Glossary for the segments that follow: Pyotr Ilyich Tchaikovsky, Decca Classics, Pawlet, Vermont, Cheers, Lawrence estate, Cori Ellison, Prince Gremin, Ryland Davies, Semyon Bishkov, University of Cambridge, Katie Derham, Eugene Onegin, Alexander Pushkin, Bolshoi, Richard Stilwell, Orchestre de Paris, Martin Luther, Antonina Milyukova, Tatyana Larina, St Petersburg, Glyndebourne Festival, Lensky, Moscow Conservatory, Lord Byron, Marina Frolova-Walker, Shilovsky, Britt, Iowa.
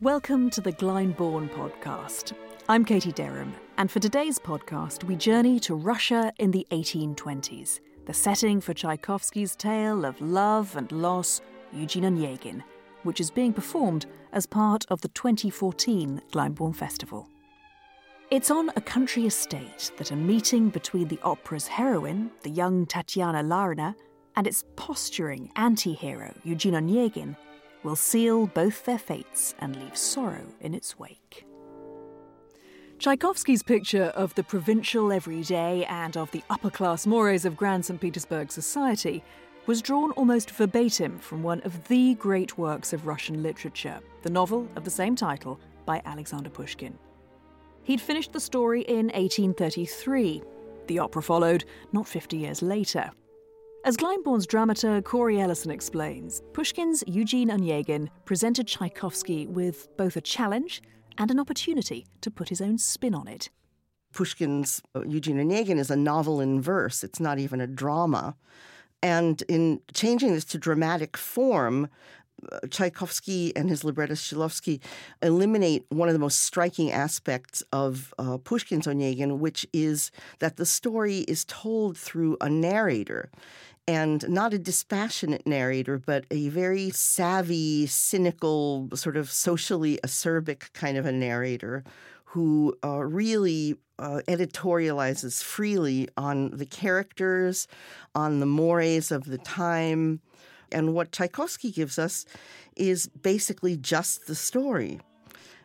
Welcome to the Glyndebourne podcast. I'm Katie Derham, and for today's podcast, we journey to Russia in the 1820s, the setting for Tchaikovsky's tale of love and loss, Eugene Onegin, which is being performed as part of the 2014 Glyndebourne Festival. It's on a country estate that a meeting between the opera's heroine, the young Tatyana Larina, and its posturing anti-hero, Eugene Onegin, will seal both their fates and leave sorrow in its wake. Tchaikovsky's picture of the provincial everyday and of the upper-class mores of Grand St Petersburg society was drawn almost verbatim from one of the great works of Russian literature, the novel of the same title by Alexander Pushkin. He'd finished the story in 1833. The opera followed not 50 years later. As Glyndebourne's dramaturg Cori Ellison explains, Pushkin's Eugene Onegin presented Tchaikovsky with both a challenge and an opportunity to put his own spin on it. Pushkin's Eugene Onegin is a novel in verse. It's not even a drama. And in changing this to dramatic form, Tchaikovsky and his librettist Shilovsky eliminate one of the most striking aspects of Pushkin's Onegin, which is that the story is told through a narrator. And not a dispassionate narrator, but a very savvy, cynical, sort of socially acerbic kind of a narrator who really editorializes freely on the characters, on the mores of the time. And what Tchaikovsky gives us is basically just the story.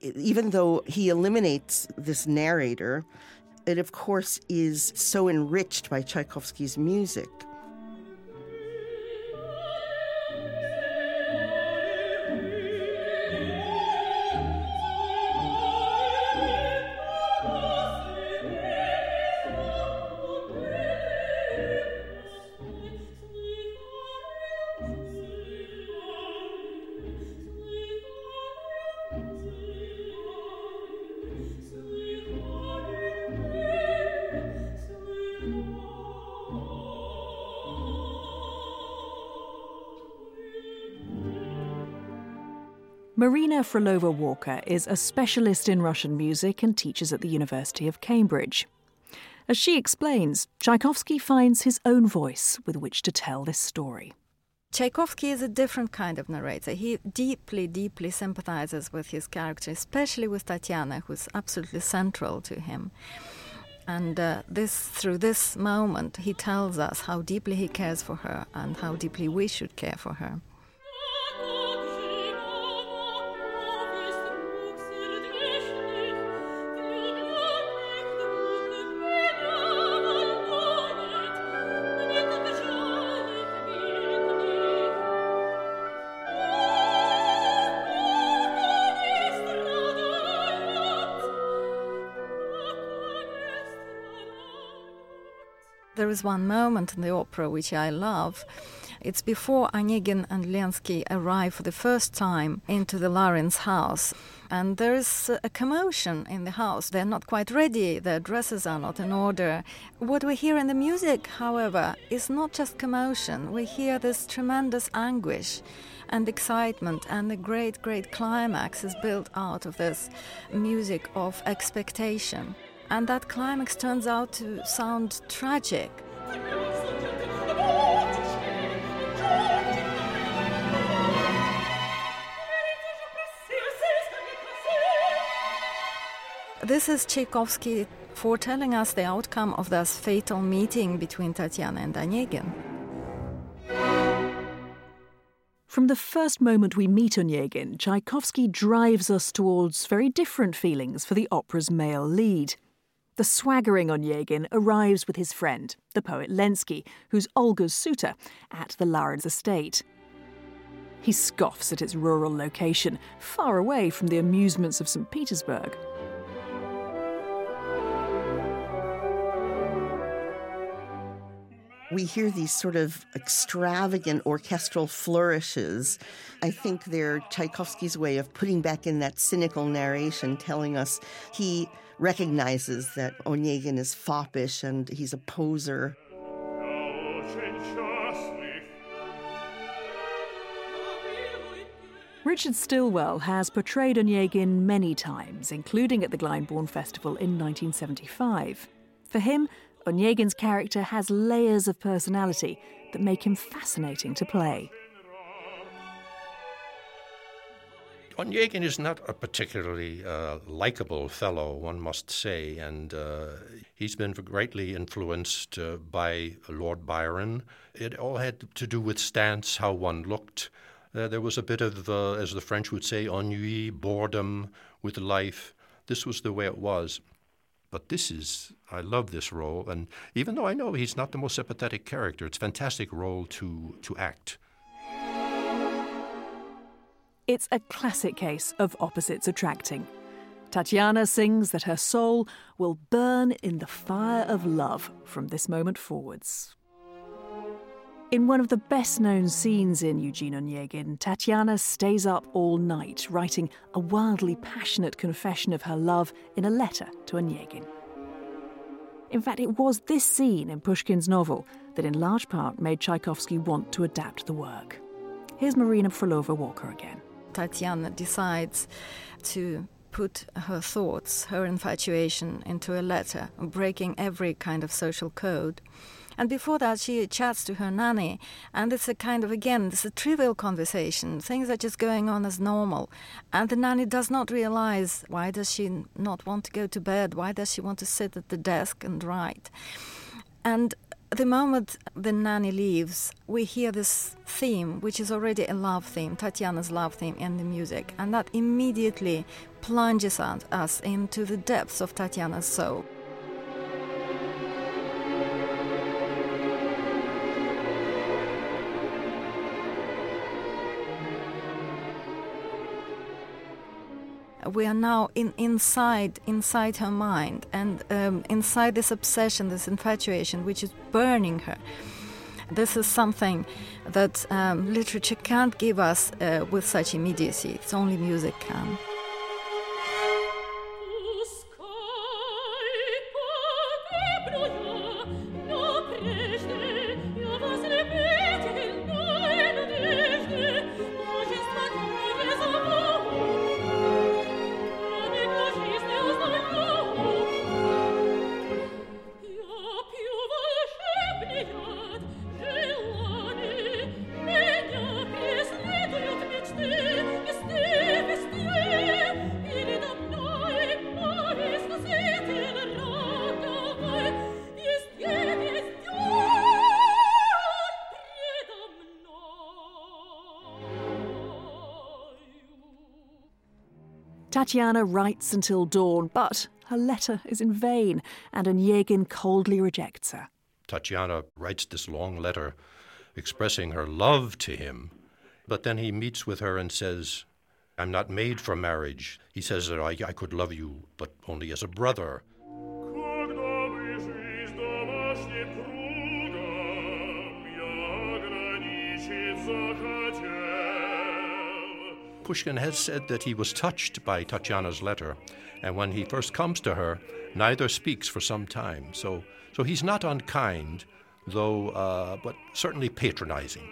Even though he eliminates this narrator, it, of course, is so enriched by Tchaikovsky's music. Marina Frolova-Walker is a specialist in Russian music and teaches at the University of Cambridge. As she explains, Tchaikovsky finds his own voice with which to tell this story. Tchaikovsky is a different kind of narrator. He deeply, deeply sympathizes with his character, especially with Tatyana, who's absolutely central to him. And through this moment, he tells us how deeply he cares for her and how deeply we should care for her. There is one moment in the opera which I love. It's before Onegin and Lensky arrive for the first time into the Larins' house. And there is a commotion in the house. They're not quite ready. Their dresses are not in order. What we hear in the music, however, is not just commotion. We hear this tremendous anguish and excitement, and the great, great climax is built out of this music of expectation. And that climax turns out to sound tragic. This is Tchaikovsky foretelling us the outcome of this fatal meeting between Tatyana and Onegin. From the first moment we meet Onegin, Tchaikovsky drives us towards very different feelings for the opera's male lead. The swaggering Onegin arrives with his friend, the poet Lensky, who's Olga's suitor, at the Lawrence estate. He scoffs at its rural location, far away from the amusements of St. Petersburg. We hear these sort of extravagant orchestral flourishes. I think they're Tchaikovsky's way of putting back in that cynical narration, telling us he recognizes that Onegin is foppish and he's a poser. Richard Stilwell has portrayed Onegin many times, including at the Glyndebourne Festival in 1975. For him, Onegin's character has layers of personality that make him fascinating to play. Onegin is not a particularly likable fellow, one must say, and he's been greatly influenced by Lord Byron. It all had to do with stance, how one looked. There was a bit of, as the French would say, ennui, boredom with life. This was the way it was. But this is, I love this role, and even though I know he's not the most sympathetic character, it's a fantastic role to act. It's a classic case of opposites attracting. Tatyana sings that her soul will burn in the fire of love from this moment forwards. In one of the best-known scenes in Eugene Onegin, Tatyana stays up all night, writing a wildly passionate confession of her love in a letter to Onegin. In fact, it was this scene in Pushkin's novel that in large part made Tchaikovsky want to adapt the work. Here's Marina Frolova-Walker again. Tatyana decides to put her thoughts, her infatuation, into a letter, breaking every kind of social code. And before that, she chats to her nanny, and it's a kind of, again, it's a trivial conversation. Things are just going on as normal. And the nanny does not realize, why does she not want to go to bed? Why does she want to sit at the desk and write? And the moment the nanny leaves, we hear this theme, which is already a love theme, Tatyana's love theme in the music, and that immediately plunges us into the depths of Tatyana's soul. We are now inside her mind and inside this obsession, this infatuation, which is burning her. This is something that literature can't give us with such immediacy. It's only music can. Tatyana writes until dawn, but her letter is in vain, and Onegin coldly rejects her. Tatyana writes this long letter expressing her love to him, but then he meets with her and says, I'm not made for marriage. He says that I could love you, but only as a brother. Pushkin has said that he was touched by Tatyana's letter, and when he first comes to her, neither speaks for some time. So he's not unkind, though, but certainly patronizing.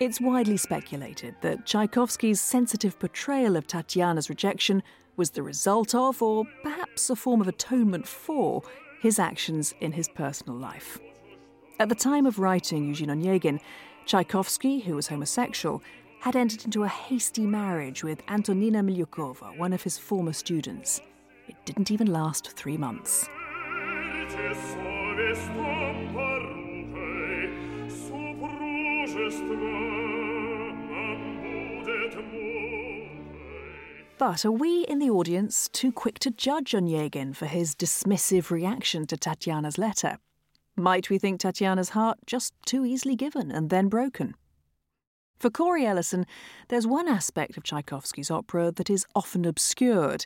It's widely speculated that Tchaikovsky's sensitive portrayal of Tatyana's rejection was the result of, or perhaps a form of atonement for, his actions in his personal life. At the time of writing Eugene Onegin, Tchaikovsky, who was homosexual, had entered into a hasty marriage with Antonina Milyukova, one of his former students. It didn't even last 3 months. But are we in the audience too quick to judge Onegin for his dismissive reaction to Tatyana's letter? Might we think Tatyana's heart just too easily given and then broken? For Cori Ellison, there's one aspect of Tchaikovsky's opera that is often obscured,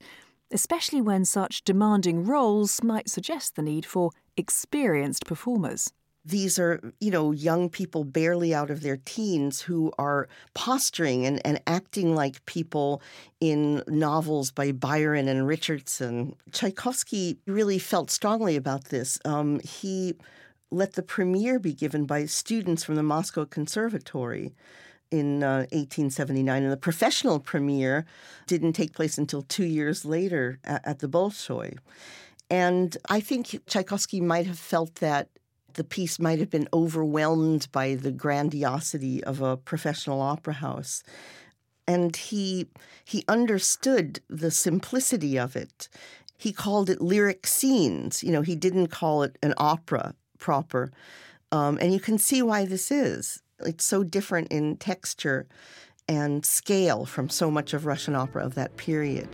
especially when such demanding roles might suggest the need for experienced performers. These are, young people barely out of their teens who are posturing and acting like people in novels by Byron and Richardson. Tchaikovsky really felt strongly about this. He let the premiere be given by students from the Moscow Conservatory in 1879. And the professional premiere didn't take place until 2 years later at the Bolshoi. And I think Tchaikovsky might have felt that the piece might have been overwhelmed by the grandiosity of a professional opera house. And he understood the simplicity of it. He called it lyric scenes. You know, he didn't call it an opera proper. And you can see why this is. It's so different in texture and scale from so much of Russian opera of that period.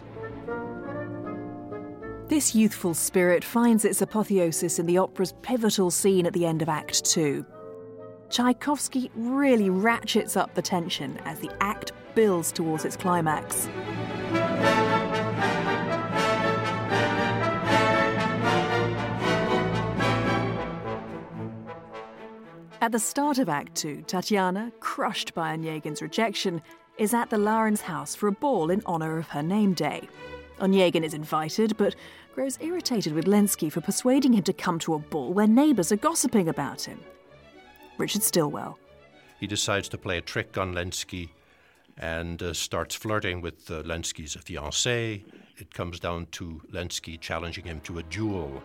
This youthful spirit finds its apotheosis in the opera's pivotal scene at the end of Act Two. Tchaikovsky really ratchets up the tension as the act builds towards its climax. At the start of Act Two, Tatyana, crushed by Onegin's rejection, is at the Larins' house for a ball in honour of her name day. Onegin is invited, but grows irritated with Lensky for persuading him to come to a ball where neighbours are gossiping about him. Richard Stilwell. He decides to play a trick on Lensky and starts flirting with Lensky's fiancée. It comes down to Lensky challenging him to a duel.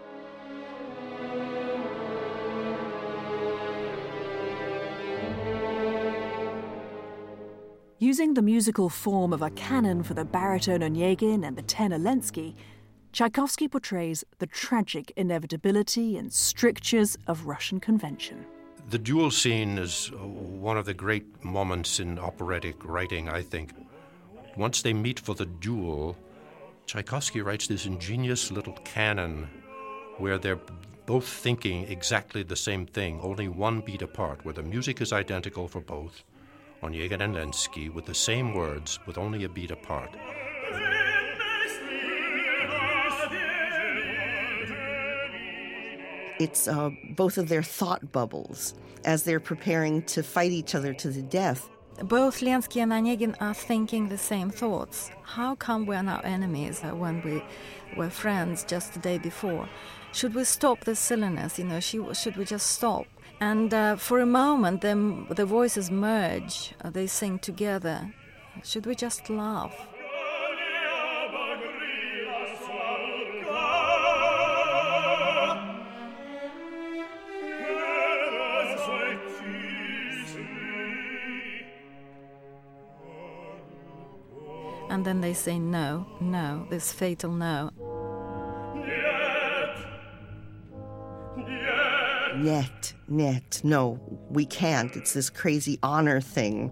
Using the musical form of a canon for the baritone Onegin and the tenor Lensky, Tchaikovsky portrays the tragic inevitability and strictures of Russian convention. The duel scene is one of the great moments in operatic writing, I think. Once they meet for the duel, Tchaikovsky writes this ingenious little canon where they're both thinking exactly the same thing, only one beat apart, where the music is identical for both. Onegin and Lensky with the same words, with only a beat apart. It's both of their thought bubbles as they're preparing to fight each other to the death. Both Lensky and Onegin are thinking the same thoughts. How come we're now enemies when we were friends just the day before? Should we stop this silliness? You know, should we just stop? And for a moment, the voices merge. They sing together. Should we just laugh? And then they say no, no, this fatal no. Net, no, we can't. It's this crazy honor thing.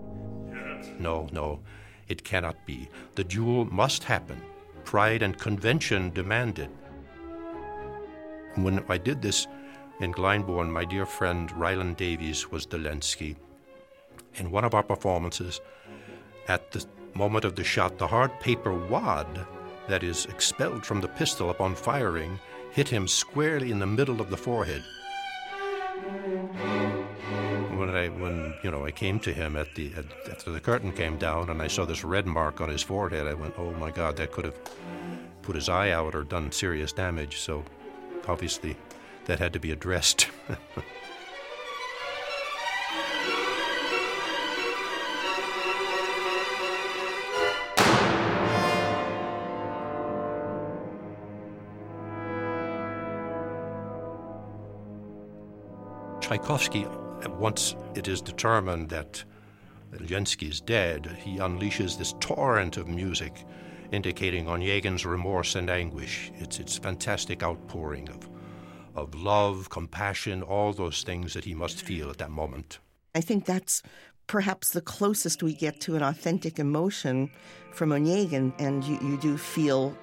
No, it cannot be. The duel must happen. Pride and convention demand it. When I did this in Glyndebourne, my dear friend Ryland Davies was the Lensky. In one of our performances, at the moment of the shot, the hard paper wad that is expelled from the pistol upon firing hit him squarely in the middle of the forehead. When I came to him after the curtain came down and I saw this red mark on his forehead, I went, oh my God, that could have put his eye out or done serious damage. So obviously that had to be addressed. Tchaikovsky, once it is determined that Lensky is dead, he unleashes this torrent of music indicating Onegin's remorse and anguish. It's fantastic outpouring of love, compassion, all those things that he must feel at that moment. I think that's perhaps the closest we get to an authentic emotion from Onegin, and you do feel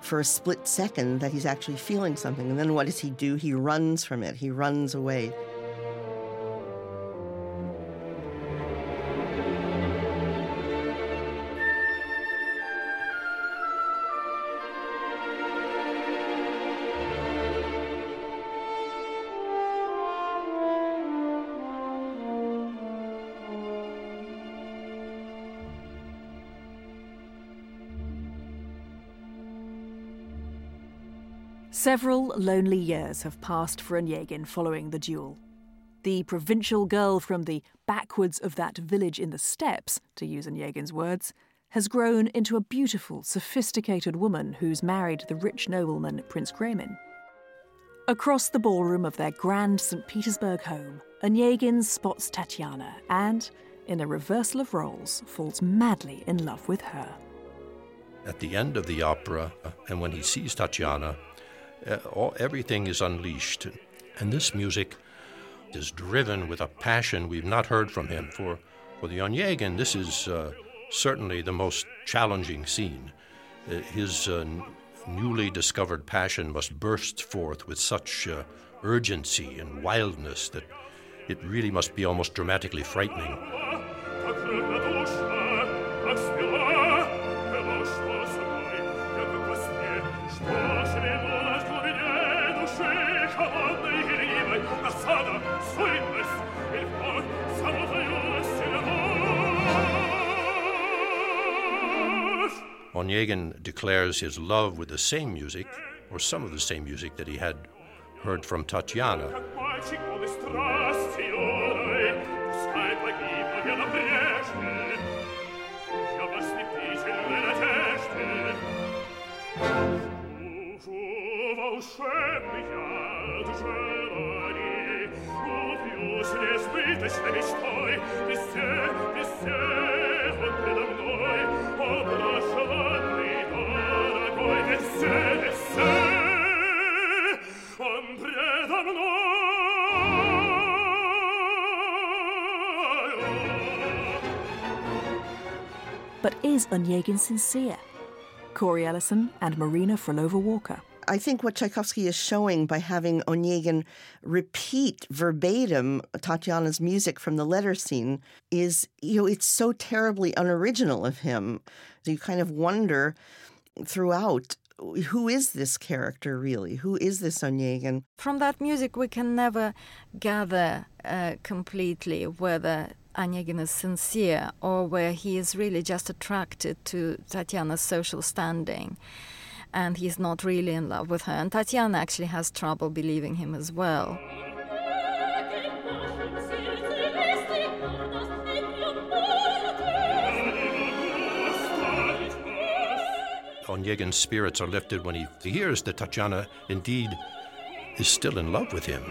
for a split second that he's actually feeling something. And then what does he do? He runs from it. He runs away. Several lonely years have passed for Onegin following the duel. The provincial girl from the backwoods of that village in the steppes, to use Onegin's words, has grown into a beautiful, sophisticated woman who's married the rich nobleman Prince Gremin. Across the ballroom of their grand St Petersburg home, Onegin spots Tatyana and, in a reversal of roles, falls madly in love with her. At the end of the opera, and when he sees Tatyana, everything is unleashed. And this music is driven with a passion we've not heard from him. For the Onegin, this is certainly the most challenging scene. His newly discovered passion must burst forth with such urgency and wildness that it really must be almost dramatically frightening. Onegin declares his love with the same music, or some of the same music that he had heard from Tatyana. But is Onegin sincere? Cori Ellison and Marina Frolova-Walker. I think what Tchaikovsky is showing by having Onegin repeat verbatim Tatyana's music from the letter scene is, it's so terribly unoriginal of him. You kind of wonder throughout, who is this character really? Who is this Onegin? From that music, we can never gather completely whether Onegin is sincere or where he is really just attracted to Tatyana's social standing. And he's not really in love with her. And Tatyana actually has trouble believing him as well. Onegin's spirits are lifted when he hears that Tatyana indeed is still in love with him.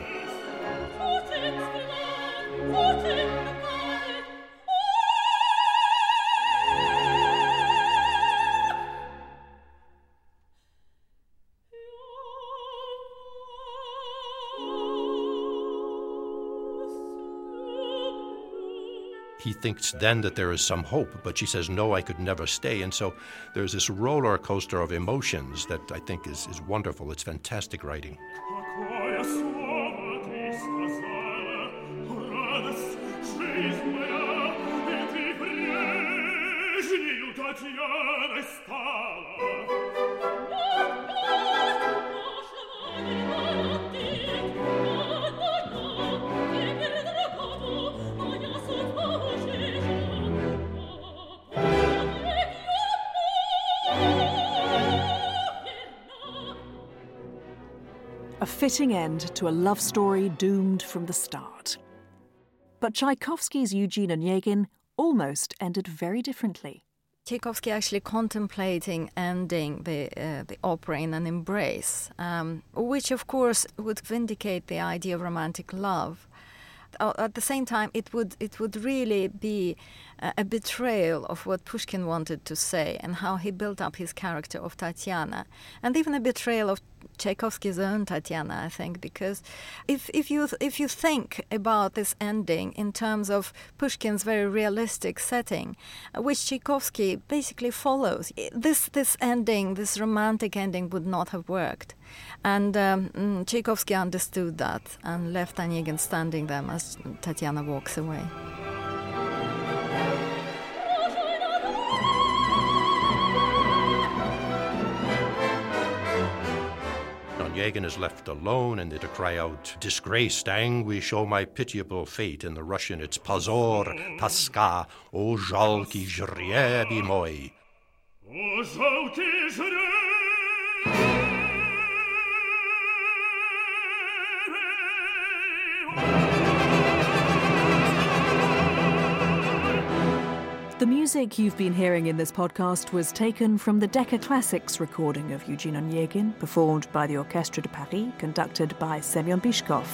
He thinks then that there is some hope, but she says, no, I could never stay. And so there's this roller coaster of emotions that I think is wonderful. It's fantastic writing. A fitting end to a love story doomed from the start. But Tchaikovsky's Eugene Onegin almost ended very differently. Tchaikovsky actually contemplating ending the opera in an embrace, which of course would vindicate the idea of romantic love. At the same time, it would really be a betrayal of what Pushkin wanted to say and how he built up his character of Tatyana, and even a betrayal of Tchaikovsky's own Tatyana, I think, because if you think about this ending in terms of Pushkin's very realistic setting, which Tchaikovsky basically follows, this ending, this romantic ending, would not have worked. And Tchaikovsky understood that and left Onegin standing there as Tatyana walks away. Onegin is left alone, and they're to cry out, disgraced anguish, oh my pitiable fate. In the Russian, it's Pozor, Taska, O Jalki Jriebi Moi. O Jalki Jriebi Moi. The music you've been hearing in this podcast was taken from the Decca Classics recording of Eugene Onegin, performed by the Orchestre de Paris, conducted by Semyon Bishkov.